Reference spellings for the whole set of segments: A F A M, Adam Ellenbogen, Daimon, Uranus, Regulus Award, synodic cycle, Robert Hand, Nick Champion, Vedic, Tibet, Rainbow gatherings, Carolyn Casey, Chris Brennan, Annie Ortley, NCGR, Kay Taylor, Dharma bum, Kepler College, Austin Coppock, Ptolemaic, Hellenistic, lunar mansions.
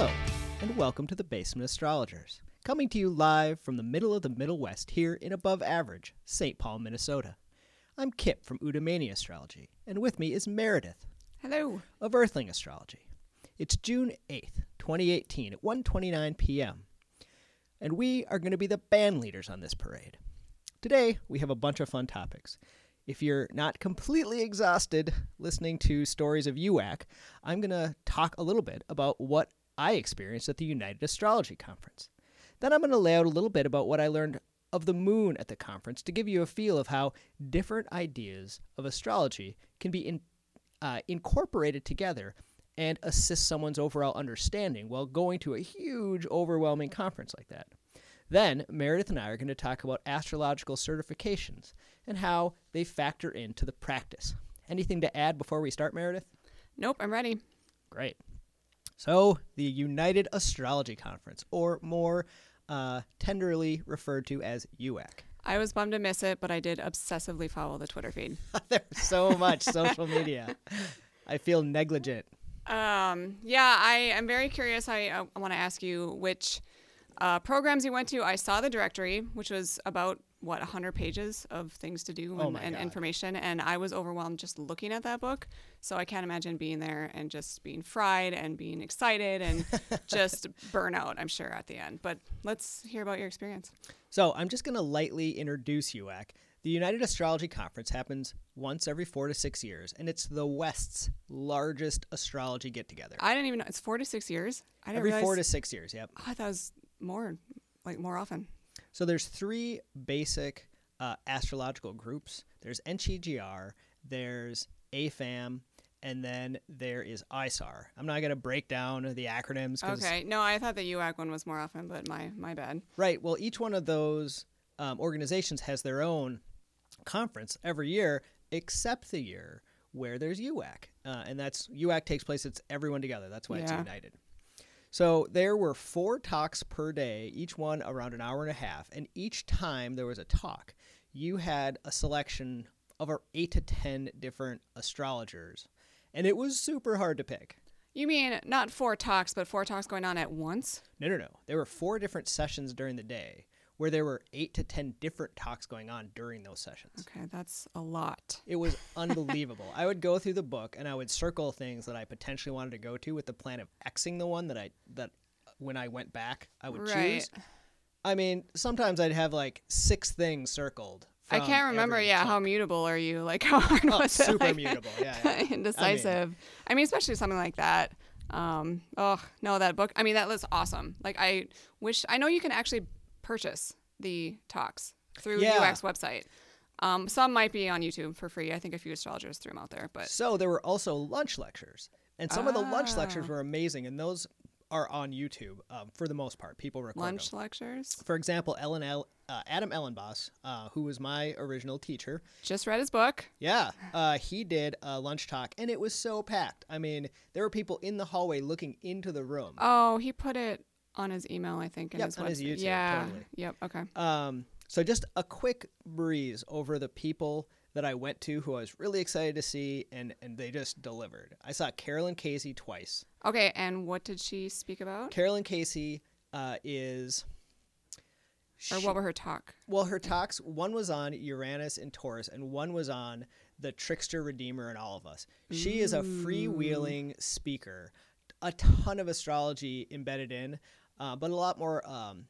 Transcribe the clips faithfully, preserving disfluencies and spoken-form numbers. Hello, and welcome to the Basement Astrologers, coming to you live from the middle of the Middle West here in above average Saint Paul, Minnesota. I'm Kip from Eudaimonia Astrology, and with me is Meredith. Hello. Of Earthling Astrology. It's June eighth, twenty eighteen at one twenty-nine p.m., and we are going to be the band leaders on this parade. Today, we have a bunch of fun topics. If you're not completely exhausted listening to stories of U A C, I'm going to talk a little bit about what I experienced at the United Astrology Conference. Then I'm going to lay out a little bit about what I learned of the moon at the conference to give you a feel of how different ideas of astrology can be in, uh, incorporated together and assist someone's overall understanding while going to a huge, overwhelming conference like that. Then, Meredith and I are going to talk about astrological certifications and how they factor into the practice. Anything to add before we start, Meredith? Nope, I'm ready. Great. So, the United Astrology Conference, or more uh, tenderly referred to as U A C. I was bummed to miss it, but I did obsessively follow the Twitter feed. There's so much social media. I feel negligent. Um. Yeah, I am very curious. I, uh, I want to ask you which... Uh, programs you went to. I saw the directory, which was about, what, one hundred pages of things to do and, oh and information, and I was overwhelmed just looking at that book. So I can't imagine being there and just being fried and being excited and just burnout, I'm sure, at the end. But let's hear about your experience. So I'm just going to lightly introduce U A C. The United Astrology Conference happens once every four to six years, and it's the West's largest astrology get-together. I didn't even know. It's four to six years? I didn't every realize... four to six years, yep. Oh, I thought it was... More, like more often. So there's three basic uh, astrological groups. There's N C G R, there's A F A M, and then there is I S A R. I'm not going to break down the acronyms. Okay. No, I thought the U A C one was more often, but my, my bad. Right. Well, each one of those um, organizations has their own conference every year, except the year where there's U A C. Uh, and that's U A C takes place. It's everyone together. That's why yeah. it's united. So there were four talks per day, each one around an hour and a half. And each time there was a talk, you had a selection of eight to ten different astrologers. And it was super hard to pick. You mean not four talks, but four talks going on at once? No, no, no. There were four different sessions during the day where there were eight to ten different talks going on during those sessions. Okay, that's a lot. It was unbelievable. I would go through the book and I would circle things that I potentially wanted to go to with the plan of Xing the one that I that when I went back, I would right. choose. I mean, sometimes I'd have like six things cirled. I can't remember, yeah, talk. How mutable are you? Like how hard oh, was super it? Super like, mutable, yeah. yeah. Indecisive. I mean, I mean, especially something like that. Um, oh, no, that book. I mean, that was awesome. Like I wish, I know you can actually purchase the talks through yeah. U X website. Um, some might be on YouTube for free. I think a few astrologers threw them out there. But so there were also lunch lectures, and some ah. of the lunch lectures were amazing, and those are on YouTube um, for the most part. People record lunch them. lectures. For example, Ellen, uh, Adam Ellenbogen, uh, who was my original teacher, just read his book. Yeah, uh, he did a lunch talk, and it was so packed. I mean, there were people in the hallway looking into the room. Oh, he put it. On his email, I think. Yep, his on website. his YouTube. Yeah. Totally. Yep. Okay. Um, so just a quick breeze over the people that I went to who I was really excited to see, and, and they just delivered. I saw Carolyn Casey twice. Okay. And what did she speak about? Carolyn Casey uh, is... She, or what were her talk? Well, her talks, one was on Uranus and Taurus, and one was on the trickster redeemer in all of us. She Ooh. is a freewheeling speaker. A ton of astrology embedded in. Uh, but a lot more um,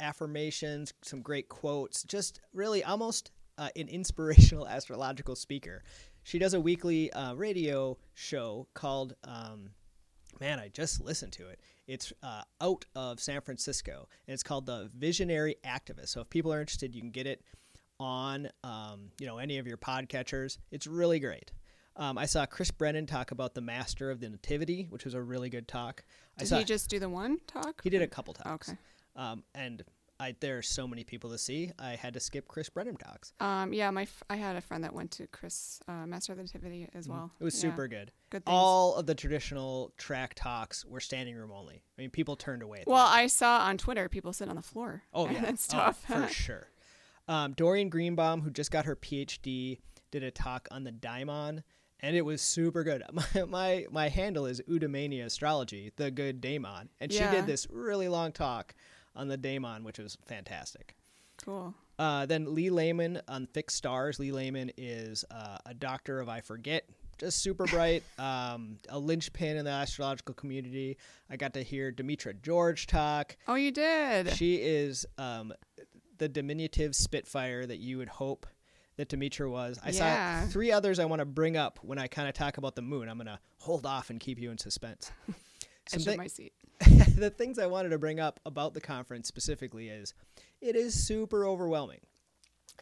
affirmations, some great quotes, just really almost uh, an inspirational astrological speaker. She does a weekly uh, radio show called, um, man, I just listened to it. It's uh, out of San Francisco, and it's called The Visionary Activist. So if people are interested, you can get it on um, you know, any of your podcatchers. It's really great. Um, I saw Chris Brennan talk about the Master of the Nativity, which was a really good talk. Did I saw, he just do the one talk? He did a couple talks. Okay. Um, and I, there are so many people to see. I had to skip Chris Brennan talks. Um, yeah, my f- I had a friend that went to Chris uh, Master of the Nativity as well. Mm-hmm. It was yeah. super good. Good things. All of the traditional track talks were standing room only. I mean, people turned away. At well, I saw on Twitter people sit on the floor. Oh, yeah. That's tough. Oh, for sure. Um, Dorian Greenbaum, who just got her P H D, did a talk on the Daimon. and it was super good. My my, my handle is Eudaimonia Astrology, the good Daimon, and yeah. she did this really long talk on the Daimon, which was fantastic. Cool. Uh, then Lee Lehman on Fixed Stars. Lee Lehman is uh, a doctor of I forget, just super bright, um, a linchpin in the astrological community. I got to hear Demetra George talk. Oh, you did? She is um, the diminutive spitfire that you would hope that Demetra was. I yeah. saw three others I want to bring up when I kind of talk about the moon. I'm going to hold off and keep you in suspense. Some Edge of my seat. The things I wanted to bring up about the conference specifically is it is super overwhelming.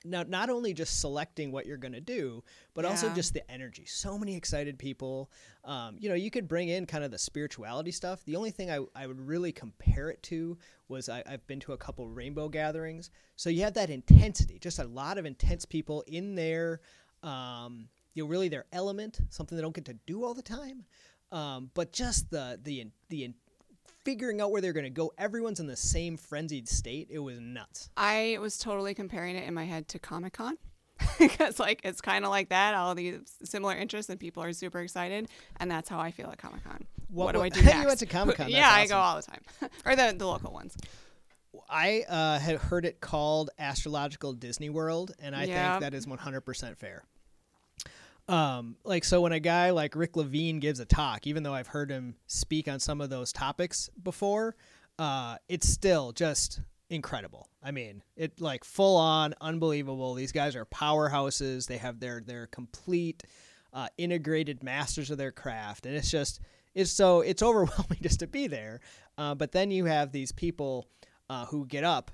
Now, not only just selecting what you're going to do, but yeah. also just the energy. So many excited people. Um, you know, you could bring in kind of the spirituality stuff. The only thing I, I would really compare it to was I, I've been to a couple rainbow gatherings. So you have that intensity, just a lot of intense people in their, um, you know, really their element, something they don't get to do all the time. Um, but just the the the in, figuring out where they're going to go. Everyone's in the same frenzied state. It was nuts. I was totally comparing it in my head to Comic-Con because like it's kind of like that. All these similar interests and people are super excited, and that's how I feel at Comic-Con. What, what do what, I do next? You went to Comic-Con. Yeah, awesome. I go all the time, or the the local ones. I uh, had heard it called Astrological Disney World, and I yeah. think that is one hundred percent fair. Um, like, so when a guy like Rick Levine gives a talk, even though I've heard him speak on some of those topics before, uh, it's still just incredible. I mean, it like full on unbelievable. These guys are powerhouses. They have their, their complete, uh, integrated masters of their craft. And it's just, it's so, it's overwhelming just to be there. Uh, but then you have these people, uh, who get up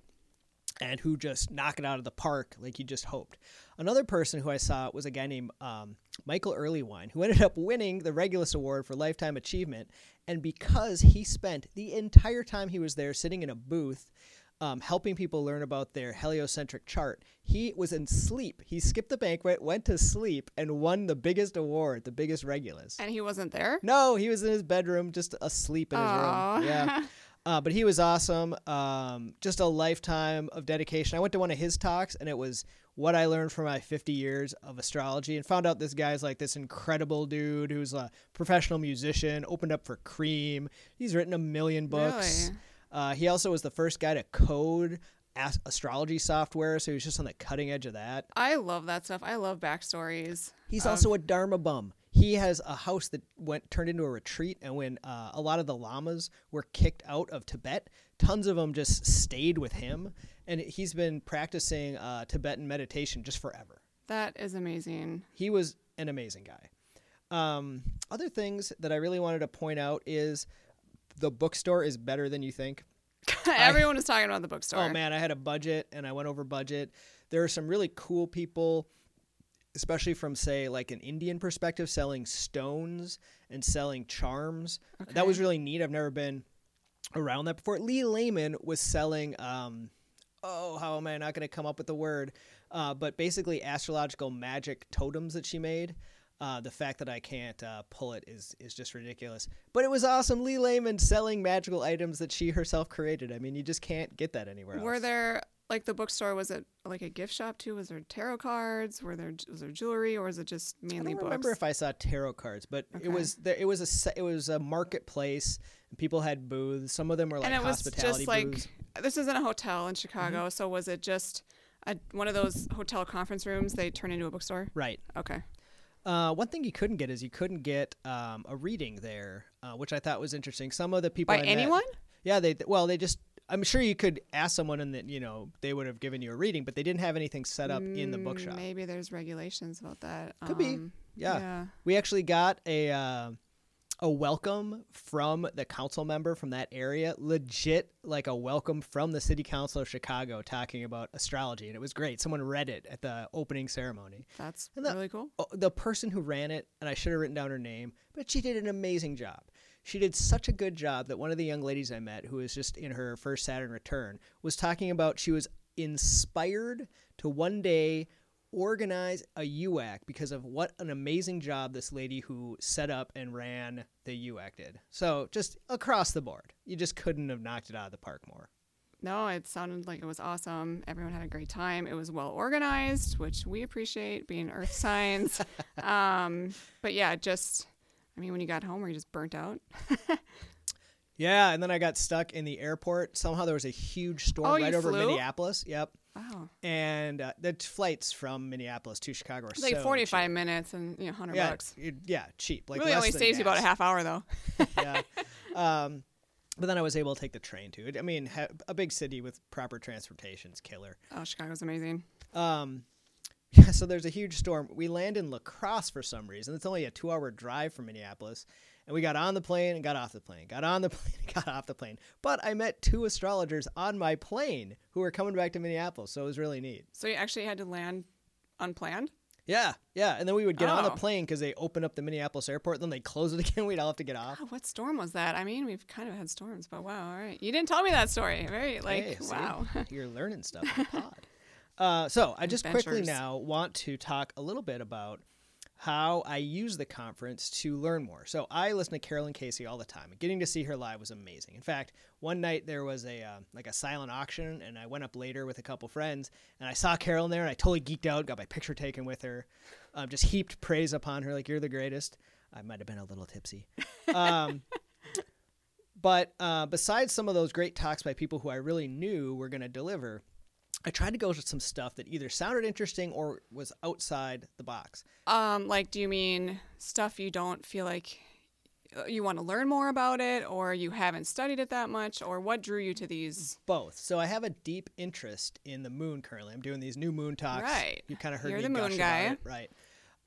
and who just knock it out of the park like you just hoped. Another person who I saw was a guy named um, Michael Earlywine, who ended up winning the Regulus Award for Lifetime Achievement. And because he spent the entire time he was there sitting in a booth um, helping people learn about their heliocentric chart, he was in sleep. He skipped the banquet, went to sleep, and won the biggest award, the biggest Regulus. And he wasn't there? No, he was in his bedroom, just asleep in his Aww. room. Yeah. Uh, but he was awesome. Um, just a lifetime of dedication. I went to one of his talks, and it was what I learned from my fifty years of astrology, and found out this guy's like this incredible dude who's a professional musician, opened up for Cream. He's written a million books. Really? Uh, he also was the first guy to code ast- astrology software, so he was just on the cutting edge of that. I love that stuff. I love backstories. He's um, also a Dharma bum. He has a house that went turned into a retreat, and when uh, a lot of the lamas were kicked out of Tibet, tons of them just stayed with him, and he's been practicing uh, Tibetan meditation just forever. That is amazing. He was an amazing guy. Um, other things that I really wanted to point out is the bookstore is better than you think. Everyone I, is talking about the bookstore. Oh, man, I had a budget, and I went over budget. There are some really cool people, especially from, say, like an Indian perspective, selling stones and selling charms. Okay. That was really neat. I've never been around that before. Lee Lehman was selling, um, oh, how am I not going to come up with the word? Uh, but basically astrological magic totems that she made. Uh, the fact that I can't uh, pull it is is just ridiculous. But it was awesome. Lee Lehman selling magical items that she herself created. I mean, you just can't get that anywhere else. Were there... Like the bookstore, was it like a gift shop too? Was there tarot cards? Were there was there jewelry, or was it just mainly books? I don't remember books? if I saw tarot cards, but okay. it was there, it was a it was a marketplace. And people had booths. Some of them were like and it hospitality was just booths. Like, this isn't a hotel in Chicago, mm-hmm. so was it just a, one of those hotel conference rooms they turn into a bookstore? Right. Okay. Uh, one thing you couldn't get is you couldn't get um, a reading there, uh, which I thought was interesting. Some of the people by I anyone? Met, yeah, they well they just. I'm sure you could ask someone and that, you know, they would have given you a reading, but they didn't have anything set up mm, in the bookshop. Maybe there's regulations about that. Could um, be. Yeah. yeah. We actually got a uh, a welcome from the council member from that area, legit like a welcome from the city council of Chicago talking about astrology. And it was great. Someone read it at the opening ceremony. That's the, really cool. The person who ran it, and I should have written down her name, but she did an amazing job. She did such a good job that one of the young ladies I met, who was just in her first Saturn return, was talking about she was inspired to one day organize a U A C because of what an amazing job this lady who set up and ran the U A C did. So just across the board, you just couldn't have knocked it out of the park more. no, it sounded like it was awesome. Everyone had a great time. It was well organized, which we appreciate, being earth signs. um, but yeah, just, I mean, when you got home, were you just burnt out? Yeah, and then I got stuck in the airport. Somehow there was a huge storm oh, right over flew? Minneapolis. Yep. Wow. And uh, the flights from Minneapolis to Chicago are like so forty-five cheap. Minutes and you know, one hundred yeah, bucks. It, yeah, cheap. Like really only saves gas. You about a half hour though. Yeah. Um, but then I was able to take the train to it. I mean, ha- a big city with proper transportation is killer. Oh, Chicago's amazing. Um, yeah. So there's a huge storm. We land in La Crosse for some reason. It's only a two-hour drive from Minneapolis. And we got on the plane and got off the plane, got on the plane and got off the plane. But I met two astrologers on my plane who were coming back to Minneapolis, so it was really neat. So you actually had to land unplanned? Yeah, yeah. And then we would get oh. on the plane because they open up the Minneapolis airport, and then they close it again. We'd all have to get off. God, what storm was that? I mean, we've kind of had storms, but wow, all right. You didn't tell me that story. Very, like, hey, so wow. You're learning stuff on the pod. Uh, so I just Adventures. quickly now want to talk a little bit about how I use the conference to learn more. So I listen to Carolyn Casey all the time. Getting to see her live was amazing. In fact, one night there was a uh, like a silent auction, and I went up later with a couple friends, and I saw Carolyn there, and I totally geeked out, got my picture taken with her, um, just heaped praise upon her, like, you're the greatest. I might have been a little tipsy. Um, but uh, besides some of those great talks by people who I really knew were going to deliver, I tried to go with some stuff that either sounded interesting or was outside the box. Um, like, do you mean stuff you don't feel like you want to learn more about it, or you haven't studied it that much, or what drew you to these? Both. So I have a deep interest in the moon currently. I'm doing these new moon talks. Right. You kind of heard You're me the moon gush guy. About it. Right.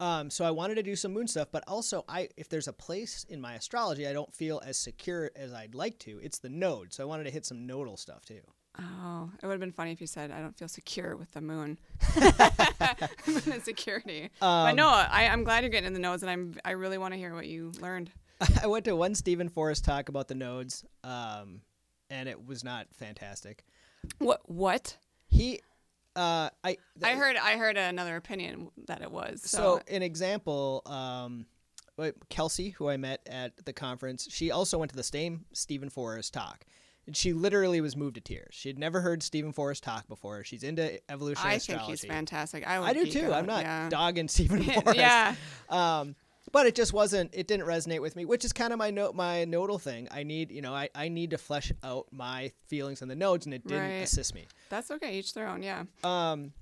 Um, so I wanted to do some moon stuff, but also I, if there's a place in my astrology I don't feel as secure as I'd like to, it's the node. So I wanted to hit some nodal stuff too. Oh, it would have been funny if you said, I don't feel secure with the moon. Moon insecurity. Um, but no, I, I'm glad you're getting in the nodes, and I'm, I really want to hear what you learned. I went to one Stephen Forrest talk about the nodes, um, and it was not fantastic. What? What? He... Uh, I, th- I heard I heard another opinion that it was. So, so an example... Um, Kelsey, who I met at the conference, she also went to the same Stephen Forrest talk. And she literally was moved to tears. She had never heard Stephen Forrest talk before. She's into evolutionary I astrology. I think he's fantastic. I, I do too. Out. I'm not yeah. dogging Stephen Forrest. Yeah. Um, but it just wasn't. It didn't resonate with me, which is kind of my no, my nodal thing. I need, you know, I, I need to flesh out my feelings on the nodes, and it didn't right. assist me. That's okay. Each their own. Yeah. Um,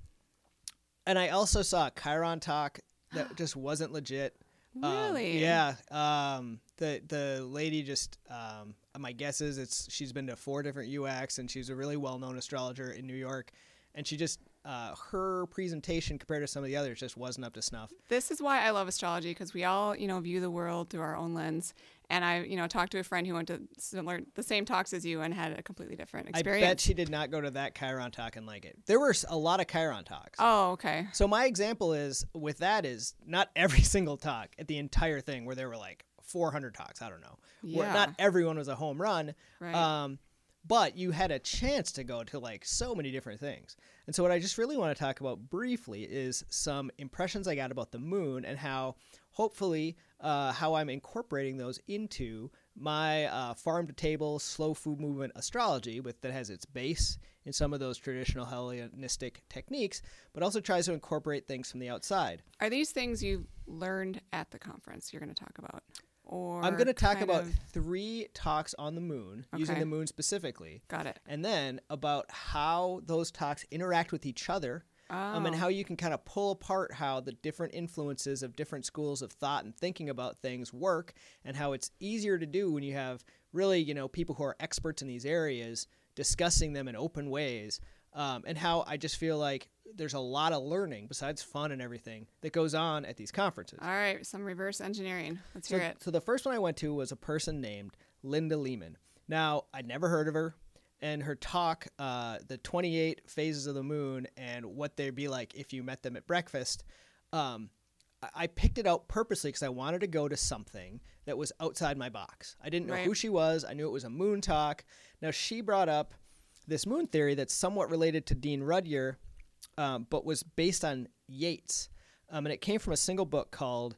and I also saw a Chiron talk that just wasn't legit. Really? Um, yeah. Um, the the lady just. Um, My guess is it's she's been to four different U X, and she's a really well-known astrologer in New York, and she just uh, her presentation compared to some of the others just wasn't up to snuff. This is why I love astrology, because we all you know view the world through our own lens. And I you know talked to a friend who went to similar the same talks as you and had a completely different experience. I bet she did not go to that Chiron talk and like it. There were a lot of Chiron talks. Oh, okay. So my example is with that is not every single talk at the entire thing where there were like four hundred talks, I don't know. Yeah. Where not everyone was a home run, right. um, but you had a chance to go to like so many different things. And so what I just really want to talk about briefly is some impressions I got about the moon and how hopefully uh, how I'm incorporating those into my uh, farm-to-table, slow food movement astrology with that has its base in some of those traditional Hellenistic techniques, but also tries to incorporate things from the outside. Are these things you've learned at the conference you're going to talk about? Or I'm going to talk about of... three talks on the moon, okay. using the moon specifically. Got it. And then about how those talks interact with each other, oh. um, and how you can kind of pull apart how the different influences of different schools of thought and thinking about things work, and how it's easier to do when you have really, you know, people who are experts in these areas discussing them in open ways, um, and how I just feel like there's a lot of learning besides fun and everything that goes on at these conferences. All right. Some reverse engineering. Let's so, hear it. So the first one I went to was a person named Linda Lehman. Now, I'd never heard of her, and her talk, uh, the twenty-eight phases of the moon and what they'd be like if you met them at breakfast. Um, I picked it out purposely because I wanted to go to something that was outside my box. I didn't know right. who she was. I knew it was a moon talk. Now, she brought up this moon theory that's somewhat related to Dean Rudyard, Um, but was based on Yeats, um, and it came from a single book called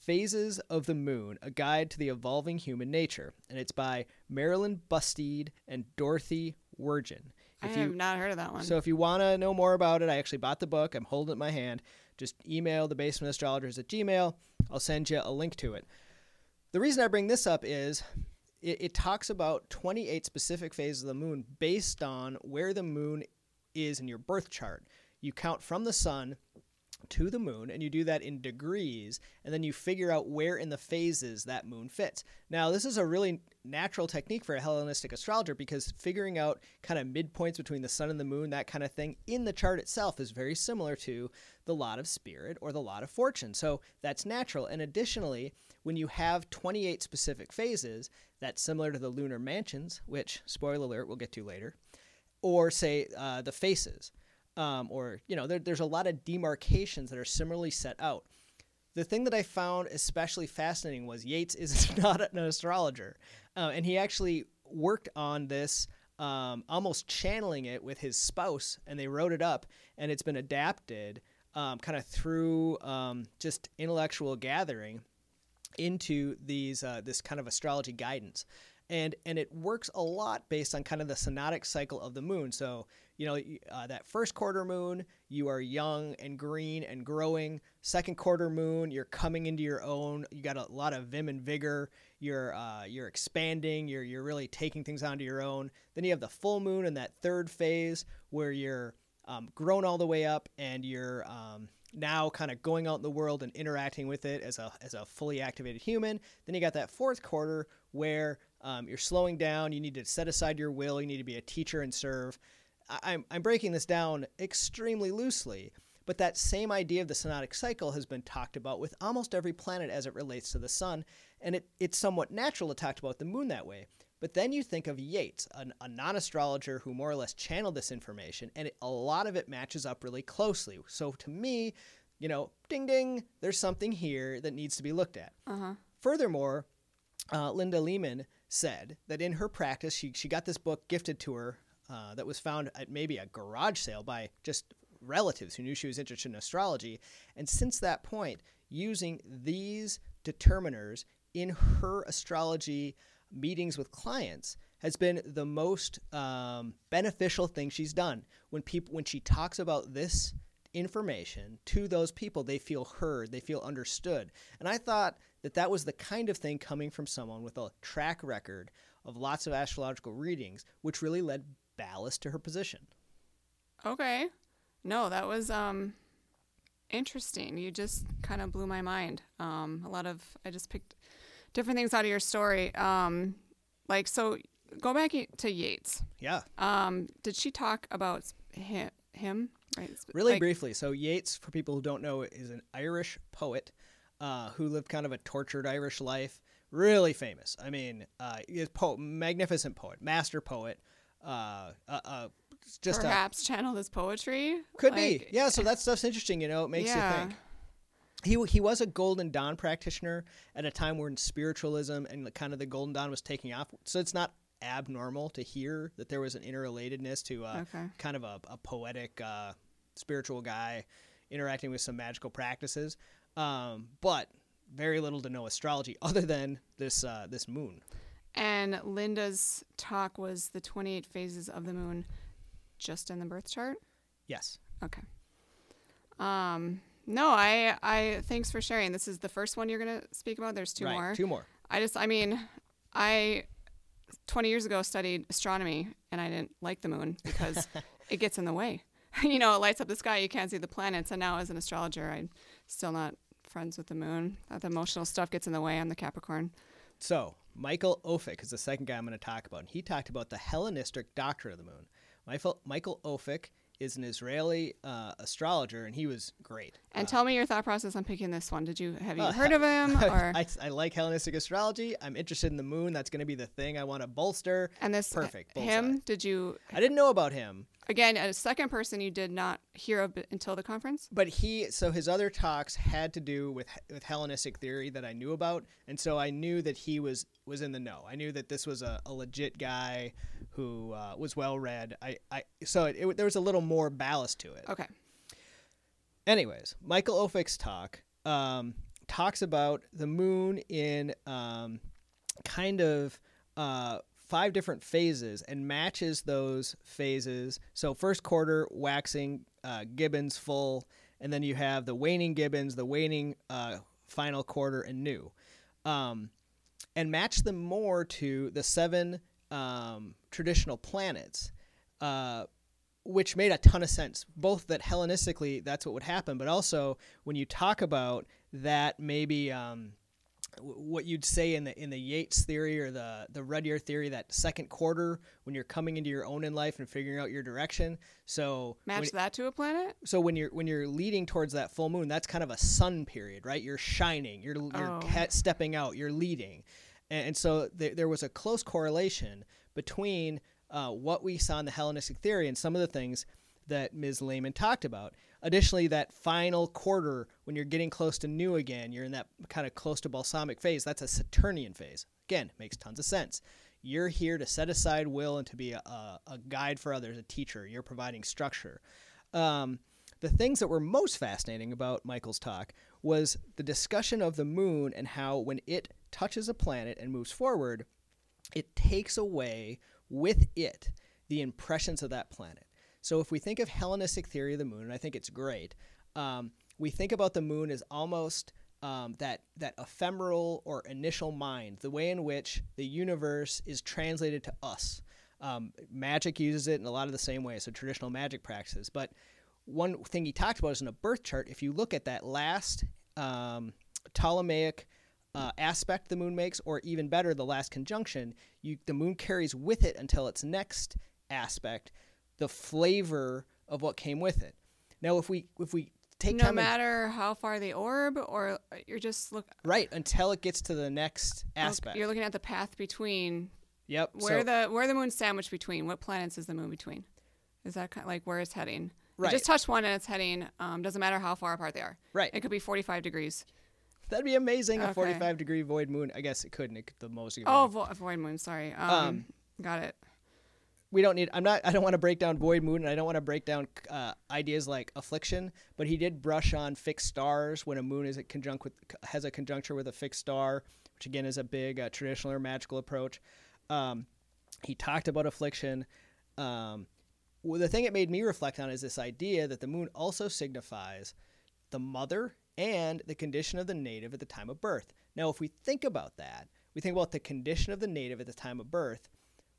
Phases of the Moon, A Guide to the Evolving Human Nature, and it's by Marilyn Busteed and Dorothy Wergin. If I have you, not heard of that one. So if you want to know more about it, I actually bought the book. I'm holding it in my hand. Just email the basement astrologers at gmail. I'll send you a link to it. The reason I bring this up is it, it talks about twenty-eight specific phases of the moon based on where the moon is in your birth chart. You count from the sun to the moon, and you do that in degrees, and then you figure out where in the phases that moon fits. Now, this is a really natural technique for a Hellenistic astrologer because figuring out kind of midpoints between the sun and the moon, that kind of thing, in the chart itself is very similar to the lot of spirit or the lot of fortune. So that's natural. And additionally, when you have twenty-eight specific phases, that's similar to the lunar mansions, which, spoiler alert, we'll get to later, or say uh, the faces. Um, or, you know, there, there's a lot of demarcations that are similarly set out. The thing that I found especially fascinating was Yeats is not an astrologer. Uh, and he actually worked on this, um, almost channeling it with his spouse, and they wrote it up, and it's been adapted um, kind of through um, just intellectual gathering into these uh, this kind of astrology guidance. And and it works a lot based on kind of the synodic cycle of the moon. So, you know, uh, that first quarter moon, you are young and green and growing. Second quarter moon, you're coming into your own. You got a lot of vim and vigor. You're uh, you're expanding. You're you're really taking things onto your own. Then you have the full moon in that third phase where you're um, grown all the way up and you're um, now kind of going out in the world and interacting with it as a as a fully activated human. Then you got that fourth quarter where Um, you're slowing down. You need to set aside your will. You need to be a teacher and serve. I, I'm, I'm breaking this down extremely loosely, but that same idea of the synodic cycle has been talked about with almost every planet as it relates to the sun, and it, it's somewhat natural to talk about the moon that way. But then you think of Yeats, an, a non-astrologer who more or less channeled this information, and it, a lot of it matches up really closely. So to me, you know, ding, ding, there's something here that needs to be looked at. Uh-huh. Furthermore, uh, Linda Lehman said that in her practice, she she got this book gifted to her uh, that was found at maybe a garage sale by just relatives who knew she was interested in astrology. And since that point, using these determiners in her astrology meetings with clients has been the most um, beneficial thing she's done. When people when she talks about this information to those people, they feel heard, they feel understood. And I thought that that was the kind of thing coming from someone with a track record of lots of astrological readings, which really led ballast to her position. Okay. No, that was um, interesting. You just kind of blew my mind. Um, a lot of, I just picked different things out of your story. Um, like, so go back to Yeats. Yeah. Um, did she talk about him? him? Right. Really like, briefly. So Yeats, for people who don't know, is an Irish poet uh, who lived kind of a tortured Irish life. Really famous. I mean, uh, is poet, magnificent poet, master poet. Uh, uh, uh, just perhaps a, channeled his poetry. Could like, be. Yeah. So that stuff's interesting. You know, it makes yeah. you think. He he was a Golden Dawn practitioner at a time when spiritualism and kind of the Golden Dawn was taking off. So it's not abnormal to hear that there was an interrelatedness to uh, okay. kind of a, a poetic, uh, spiritual guy interacting with some magical practices, um, but very little to no astrology other than this uh, this moon. And Linda's talk was the twenty-eight phases of the moon just in the birth chart? Yes. Okay. Um, no, I, I thanks for sharing. This is the first one you're going to speak about? There's two right, more? two more. I just, I mean, I... twenty years ago studied astronomy and I didn't like the moon because it gets in the way. You know, it lights up the sky. You can't see the planets. And now as an astrologer, I'm still not friends with the moon. That the emotional stuff gets in the way. I'm the Capricorn. So Michael Ophick is the second guy I'm going to talk about. And he talked about the Hellenistic doctrine of the moon. Michael, Michael Ophick is an Israeli uh, astrologer, and he was great. And uh, tell me your thought process on picking this one. Did you have you uh, heard of him? Or I, I like Hellenistic astrology. I'm interested in the moon. That's going to be the thing I want to bolster. And this perfect bullseye. Him? Did you? I didn't know about him. Again, a second person you did not hear of until the conference. But he, so his other talks had to do with with Hellenistic theory that I knew about, and so I knew that he was was in the know. I knew that this was a, a legit guy who uh, was well-read. I, I so it, it, there was a little more ballast to it. Okay. Anyways, Michael Ophick's talk um, talks about the moon in um, kind of uh, five different phases and matches those phases. So first quarter waxing, uh, gibbons full, and then you have the waning gibbons, the waning uh, final quarter, and new. Um, and match them more to the seven um, traditional planets, uh, which made a ton of sense. Both that Hellenistically, that's what would happen, but also when you talk about that, maybe um, w- what you'd say in the in the Yeats theory or the the red year theory, that second quarter when you're coming into your own in life and figuring out your direction. So match when, that to a planet. So when you're when you're leading towards that full moon, that's kind of a sun period, right? You're shining, you're oh. you're ca- stepping out, you're leading, and, and so th- there was a close correlation between Uh, what we saw in the Hellenistic theory and some of the things that Miz Lehman talked about. Additionally, that final quarter, when you're getting close to new again, you're in that kind of close to balsamic phase. That's a Saturnian phase. Again, makes tons of sense. You're here to set aside will and to be a, a, a guide for others, a teacher. You're providing structure. Um, the things that were most fascinating about Michael's talk was the discussion of the moon and how when it touches a planet and moves forward, it takes away with it the impressions of that planet. So if we think of Hellenistic theory of the moon, and I think it's great, um, we think about the moon as almost um, that that ephemeral or initial mind, the way in which the universe is translated to us. Um, magic uses it in a lot of the same ways, so traditional magic practices. But one thing he talked about is in a birth chart, if you look at that last um, Ptolemaic Uh, aspect the moon makes, or even better, the last conjunction, you, the moon carries with it until its next aspect the flavor of what came with it. Now, if we if we take no time matter and, how far the orb, or you're just look right until it gets to the next aspect. Look, you're looking at the path between. Yep. Where so, the where the moon's sandwiched between? What planets is the moon between? Is that kind of like where it's heading? Right. It just touch one and it's heading. Um, doesn't matter how far apart they are. Right. It could be forty-five degrees. That'd be amazing, okay. A forty-five degree void moon. I guess it couldn't. It could, the most. Oh, vo- void moon. Sorry. Um, um, got it. We don't need. I'm not. I don't want to break down void moon, and I don't want to break down uh, ideas like affliction. But he did brush on fixed stars when a moon is at conjunct with has a conjuncture with a fixed star, which again is a big uh, traditional or magical approach. Um, he talked about affliction. Um, well, the thing it made me reflect on is this idea that the moon also signifies the mother and the condition of the native at the time of birth. Now, if we think about that, we think about the condition of the native at the time of birth,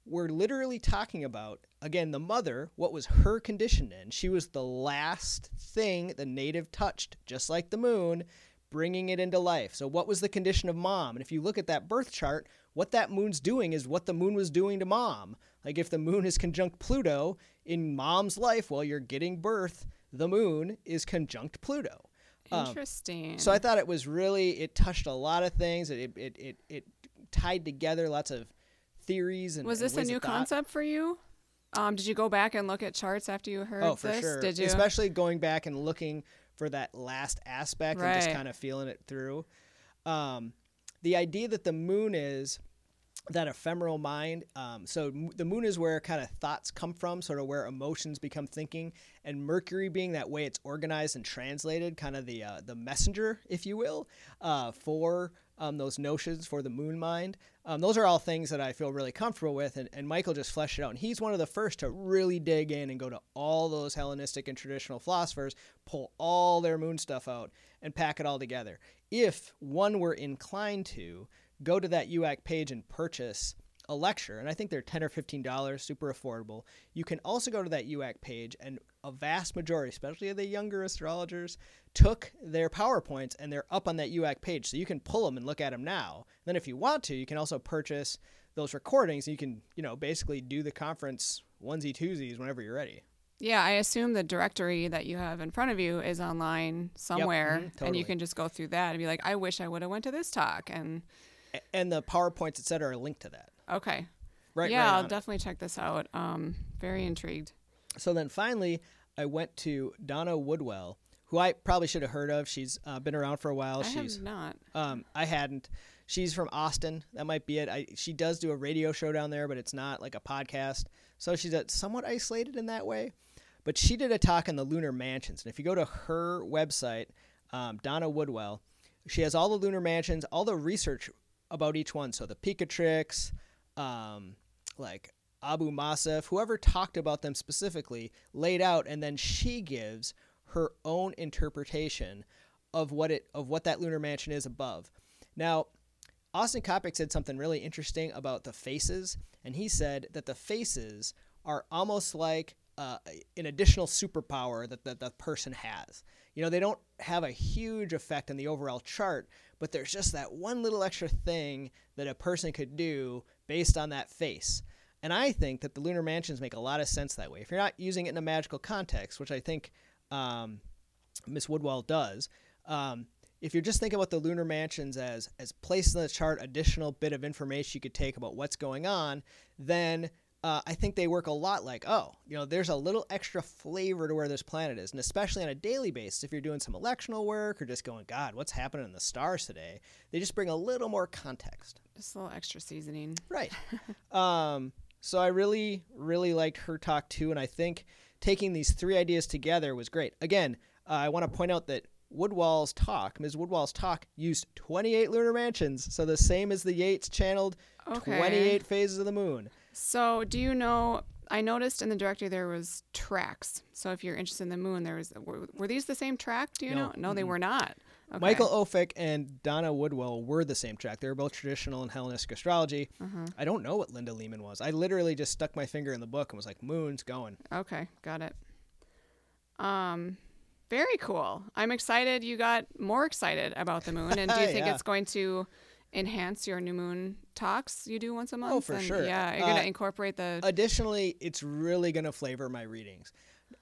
we're literally talking about, again, the mother, what was her condition in? She was the last thing the native touched, just like the moon, bringing it into life. So what was the condition of mom? And if you look at that birth chart, what that moon's doing is what the moon was doing to mom. Like if the moon is conjunct Pluto in mom's life while you're getting birth, the moon is conjunct Pluto. Interesting. Um, so I thought it was really, it touched a lot of things. It it it, it tied together lots of theories. And was this and a new concept for you? Um, did you go back and look at charts after you heard this? Oh, for this? Sure. Did you? Especially going back and looking for that last aspect, right, and just kind of feeling it through. Um, the idea that the moon is that ephemeral mind. Um, so the moon is where kind of thoughts come from, sort of where emotions become thinking, and Mercury being that way it's organized and translated, kind of the uh, the messenger, if you will, uh, for um, those notions for the moon mind. Um, those are all things that I feel really comfortable with, and, and Michael just fleshed it out. And he's one of the first to really dig in and go to all those Hellenistic and traditional philosophers, pull all their moon stuff out, and pack it all together. If one were inclined to, go to that U A C page and purchase a lecture. And I think they're ten dollars or fifteen dollars, super affordable. You can also go to that U A C page, and a vast majority, especially of the younger astrologers, took their PowerPoints and they're up on that U A C page. So you can pull them and look at them now. And then if you want to, you can also purchase those recordings. You can, you know, basically do the conference onesie twosies whenever you're ready. Yeah, I assume the directory that you have in front of you is online somewhere. Yep, mm-hmm, totally. And you can just go through that and be like, I wish I would have went to this talk. And And the PowerPoints, et cetera, are linked to that. Okay. Right. Yeah, right I'll definitely it. check this out. Um, very intrigued. So then finally, I went to Donna Woodwell, who I probably should have heard of. She's uh, been around for a while. I She's have not. Um, I hadn't. She's from Austin. That might be it. I, she does do a radio show down there, but it's not like a podcast. So she's somewhat isolated in that way. But she did a talk on the lunar mansions. And if you go to her website, um, Donna Woodwell, she has all the lunar mansions, all the research about each one. So the Picatrix, um, like Abu Massif, whoever talked about them specifically, laid out, and then she gives her own interpretation of what it of what that lunar mansion is above. Now, Austin Coppock said something really interesting about the faces, and he said that the faces are almost like uh, an additional superpower that, that the person has. You know, they don't have a huge effect on the overall chart, but there's just that one little extra thing that a person could do based on that face. And I think that the lunar mansions make a lot of sense that way. If you're not using it in a magical context, which I think um, Miz Woodwell does, um, if you're just thinking about the lunar mansions as as placed in the chart, additional bit of information you could take about what's going on, then uh, I think they work a lot like, oh, you know, there's a little extra flavor to where this planet is. And especially on a daily basis, if you're doing some electional work or just going, God, what's happening in the stars today? They just bring a little more context. Just a little extra seasoning. Right. um, so I really, really liked her talk too. And I think taking these three ideas together was great. Again, uh, I want to point out that Woodwell's talk, Miz Woodwell's talk, used twenty-eight lunar mansions, so the same as the Yeats channeled okay. twenty-eight phases of the moon. So do you know, I noticed in the directory there was tracks, so if you're interested in the moon, there was, were, were these the same track, do you no. know? No, mm-hmm. they were not. Okay. Michael Ophick and Donna Woodwell were the same track. They were both traditional in Hellenistic astrology. Uh-huh. I don't know what Linda Lehman was. I literally just stuck my finger in the book and was like, moon's going. Okay, got it. Um... Very cool. I'm excited you got more excited about the moon. And do you think yeah. it's going to enhance your new moon talks you do once a month? Oh, for and sure. Yeah, you're uh, going to incorporate the... Additionally, it's really going to flavor my readings.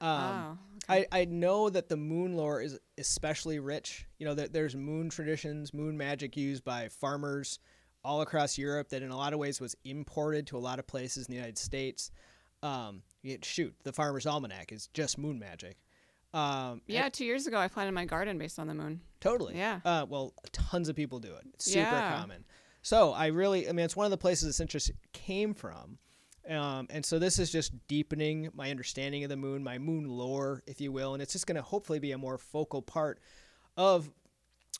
Um, oh, okay. I, I know that the moon lore is especially rich. You know, that there's moon traditions, moon magic used by farmers all across Europe that in a lot of ways was imported to a lot of places in the United States. Um, shoot, the Farmer's Almanac is just moon magic. Um, yeah, two years ago I planted my garden based on the moon. Totally. Yeah. Uh, well, tons of people do it. It's super yeah. common. So I really, I mean, it's one of the places this interest came from. Um, and so this is just deepening my understanding of the moon, my moon lore, if you will. And it's just going to hopefully be a more focal part of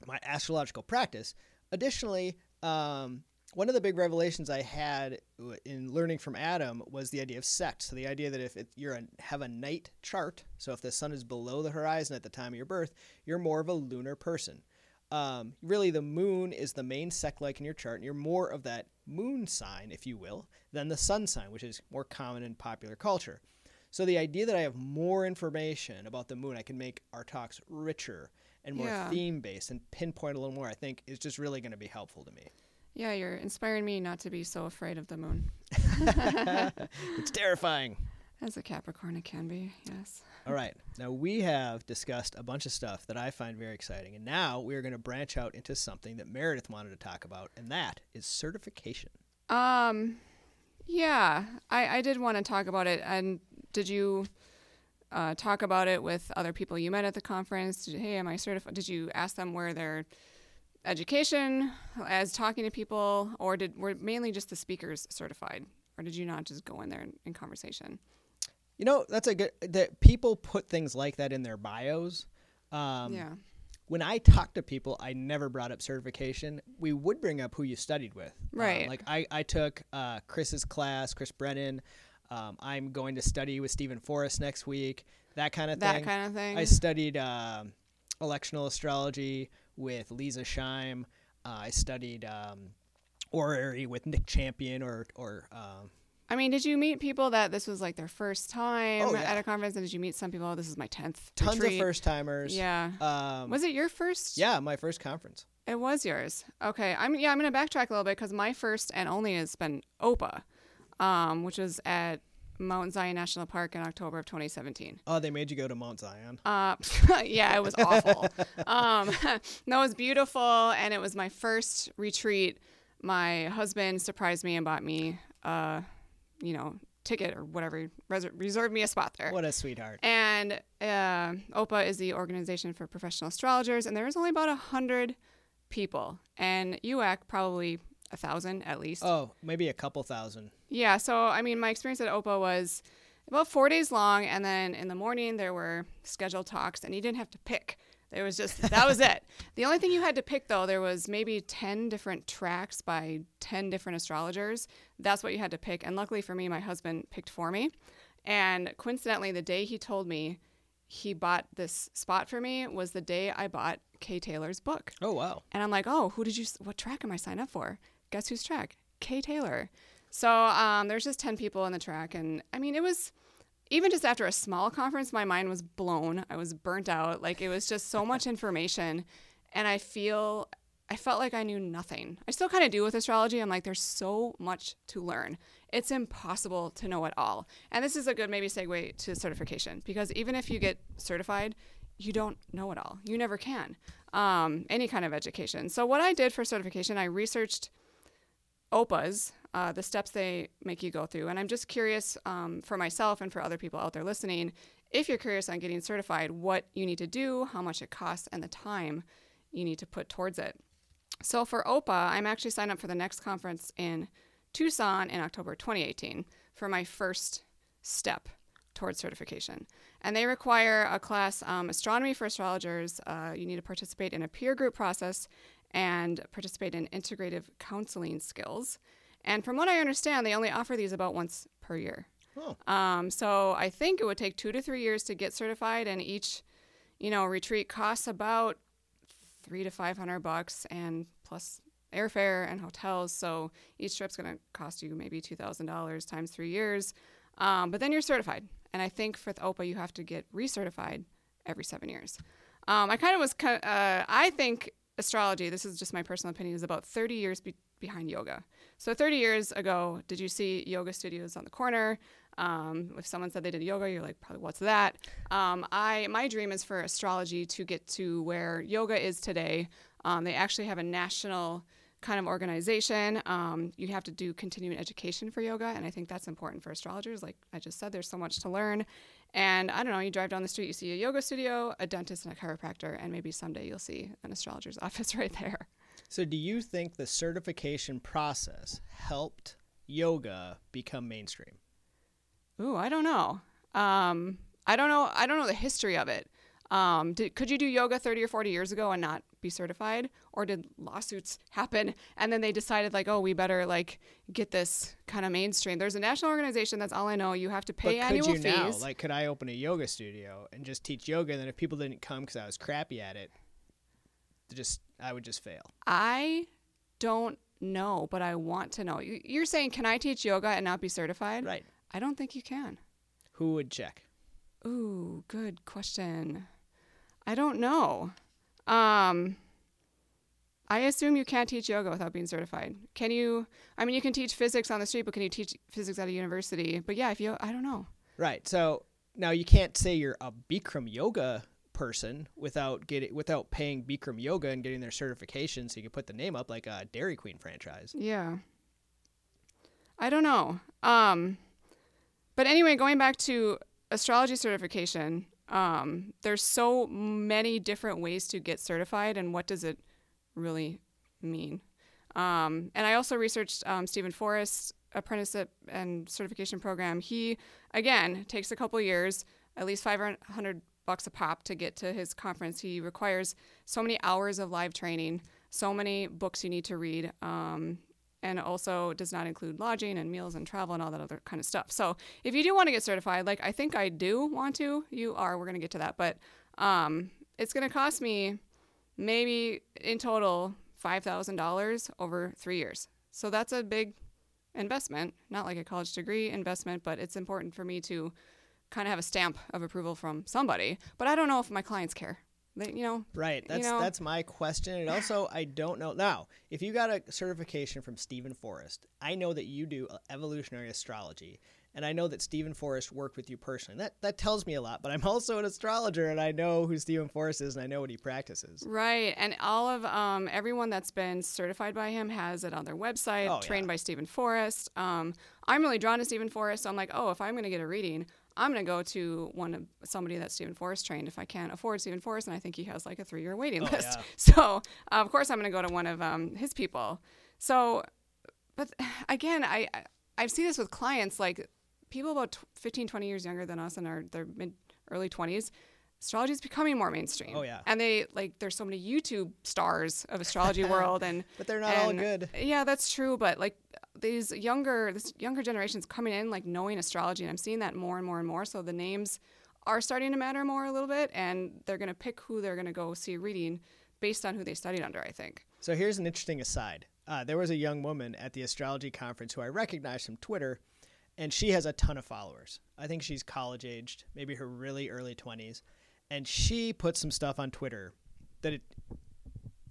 my astrological practice. Additionally, um, one of the big revelations I had in learning from Adam was the idea of sect. So the idea that if it, you're a, have a night chart, so if the sun is below the horizon at the time of your birth, you're more of a lunar person. Um, really, the moon is the main sect-like in your chart, and you're more of that moon sign, if you will, than the sun sign, which is more common in popular culture. So the idea that I have more information about the moon, I can make our talks richer and more yeah. theme-based and pinpoint a little more, I think is just really going to be helpful to me. Yeah, you're inspiring me not to be so afraid of the moon. It's terrifying. As a Capricorn, it can be, yes. All right. Now, we have discussed a bunch of stuff that I find very exciting, and now we are going to branch out into something that Meredith wanted to talk about, and that is certification. Um, yeah, I, I did want to talk about it, and did you... Uh, talk about it with other people you met at the conference? Did, hey, am I certified? Did you ask them where they're... education as talking to people, or did were mainly just the speakers certified, or did you not just go in there in, in conversation? You know, that's a good that people put things like that in their bios. Um, yeah. When I talked to people, I never brought up certification. We would bring up who you studied with, right? Um, like I, I took uh, Chris's class, Chris Brennan. Um, I'm going to study with Stephen Forrest next week. That kind of that thing. That kind of thing. I studied um, electional astrology with Lisa Scheim. Uh, I studied um, orrery with Nick Champion or... or um, I mean, did you meet people that this was like their first time oh, yeah. at a conference? And did you meet some people, oh, this is my tenth Tons retreat. Of first-timers. Yeah. Um, was it your first? Yeah, my first conference. It was yours. Okay. I'm, yeah, I'm going to backtrack a little bit because my first and only has been O P A, um, which was at Mount Zion National Park in October of twenty seventeen. Oh, they made you go to Mount Zion. Uh, yeah, it was awful. um, no, it was beautiful, and it was my first retreat. My husband surprised me and bought me, uh, you know, ticket or whatever, res- reserved me a spot there. What a sweetheart. And uh, O P A is the Organization for Professional Astrologers, and there was only about one hundred people, and U A C probably a thousand at least. Oh, maybe a couple thousand. Yeah, so I mean, my experience at O P A was about four days long, and then in the morning there were scheduled talks, and you didn't have to pick. There was just, that was it. The only thing you had to pick, though, there was maybe ten different tracks by ten different astrologers. That's what you had to pick. And luckily for me, my husband picked for me. And coincidentally, the day he told me he bought this spot for me was the day I bought Kay Taylor's book. Oh, wow. And I'm like, oh, who did you, what track am I signed up for? Guess whose track? Kay Taylor. So um, there's just ten people in the track. And I mean, it was... Even just after a small conference, my mind was blown. I was burnt out. Like, it was just so much information. And I feel, I felt like I knew nothing. I still kind of do with astrology. I'm like, there's so much to learn. It's impossible to know it all. And this is a good maybe segue to certification, because even if you get certified, you don't know it all. You never can. Um, any kind of education. So what I did for certification, I researched O P As. Uh, the steps they make you go through. And I'm just curious um, for myself and for other people out there listening, if you're curious on getting certified, what you need to do, how much it costs, and the time you need to put towards it. So for O P A, I'm actually signed up for the next conference in Tucson in October twenty eighteen for my first step towards certification. And they require a class, um, Astronomy for Astrologers. Uh, you need to participate in a peer group process and participate in integrative counseling skills. And from what I understand, they only offer these about once per year. Oh. Um, so I think it would take two to three years to get certified, and each, you know, retreat costs about three to five hundred bucks, and plus airfare and hotels. So each trip's going to cost you maybe two thousand dollars times three years. Um, but then you're certified, and I think for the O P A you have to get recertified every seven years. Um, I kind of was, uh, I think astrology, this is just my personal opinion, is about thirty years be- behind yoga. So thirty years ago, did you see yoga studios on the corner? Um, if someone said they did yoga, you're like, probably, what's that? Um, I my dream is for astrology to get to where yoga is today. Um, they actually have a national kind of organization. Um, you have to do continuing education for yoga, and I think that's important for astrologers. Like I just said, there's so much to learn. And I don't know, you drive down the street, you see a yoga studio, a dentist, and a chiropractor, and maybe someday you'll see an astrologer's office right there. So do you think the certification process helped yoga become mainstream? Ooh, I don't know. Um, I don't know. I don't know the history of it. Um, did, could you do yoga thirty or forty years ago and not be certified? Or did lawsuits happen and then they decided like, oh, we better like get this kind of mainstream? There's a national organization. That's all I know. You have to pay but annual fees. Could you fees. Now? Like, could I open a yoga studio and just teach yoga? And then if people didn't come because I was crappy at it, just I would just fail. I don't know, but I want to know. You're saying, can I teach yoga and not be certified? Right. I don't think you can. Who would check? Ooh, good question. I don't know. Um, I assume you can't teach yoga without being certified. Can you? I mean, you can teach physics on the street, but can you teach physics at a university? But yeah, if you, I don't know. Right. So now you can't say you're a Bikram yoga person without getting without paying Bikram yoga and getting their certification, so you can put the name up like a Dairy Queen franchise. Yeah, I don't know. Um, but anyway, going back to astrology certification, um, there's so many different ways to get certified, and what does it really mean? Um, and I also researched um, Stephen Forrest's apprenticeship and certification program. He again takes a couple years, at least five hundred bucks a pop to get to his conference. He requires so many hours of live training, so many books you need to read, um, and also does not include lodging and meals and travel and all that other kind of stuff. So if you do want to get certified, like I think I do want to, you are, we're going to get to that, but um, it's going to cost me maybe in total five thousand dollars over three years. So that's a big investment, not like a college degree investment, but it's important for me to kind of have a stamp of approval from somebody, but I don't know if my clients care. They, you know, right? That's you know. That's my question, and also I don't know. Now, if you got a certification from Stephen Forrest, I know that you do evolutionary astrology, and I know that Stephen Forrest worked with you personally. That that tells me a lot. But I'm also an astrologer, and I know who Stephen Forrest is, and I know what he practices. Right, and all of um, everyone that's been certified by him has it on their website. Oh, trained yeah. by Stephen Forrest. Um, I'm really drawn to Stephen Forrest, so I'm like, oh, if I'm going to get a reading, I'm going to go to one of somebody that Stephen Forrest trained if I can't afford Stephen Forrest, and I think he has like a three-year waiting oh, list. Yeah. So, uh, of course, I'm going to go to one of um, his people. So, but again, I, I I've seen this with clients, like people about t- fifteen, twenty years younger than us in our, their mid, early twenties. astrology is becoming more mainstream. Oh yeah. And they like there's so many YouTube stars of astrology world and but they're not and, all good. Yeah, that's true, but like these younger this younger generation's coming in like knowing astrology, and I'm seeing that more and more and more, so the names are starting to matter more a little bit, and they're going to pick who they're going to go see reading based on who they studied under, I think. So here's an interesting aside. Uh, there was a young woman at the astrology conference who I recognized from Twitter, and she has a ton of followers. I think she's college-aged, maybe her really early twenties, and she put some stuff on Twitter that it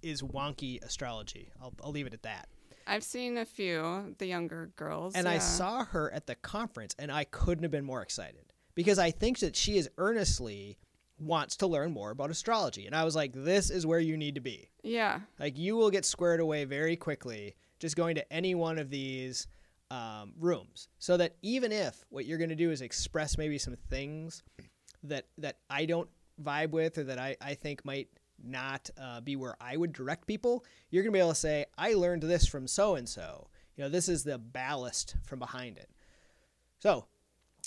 is wonky astrology. I'll, I'll leave it at that. I've seen a few, the younger girls. And yeah. I saw her at the conference, and I couldn't have been more excited because I think that she is earnestly wants to learn more about astrology. And I was like, this is where you need to be. Yeah. Like, you will get squared away very quickly just going to any one of these um, rooms. So that even if what you're going to do is express maybe some things that that I don't vibe with or that I, I think might not uh, be where I would direct people, you're going to be able to say, I learned this from so-and-so. You know, this is the ballast from behind it. So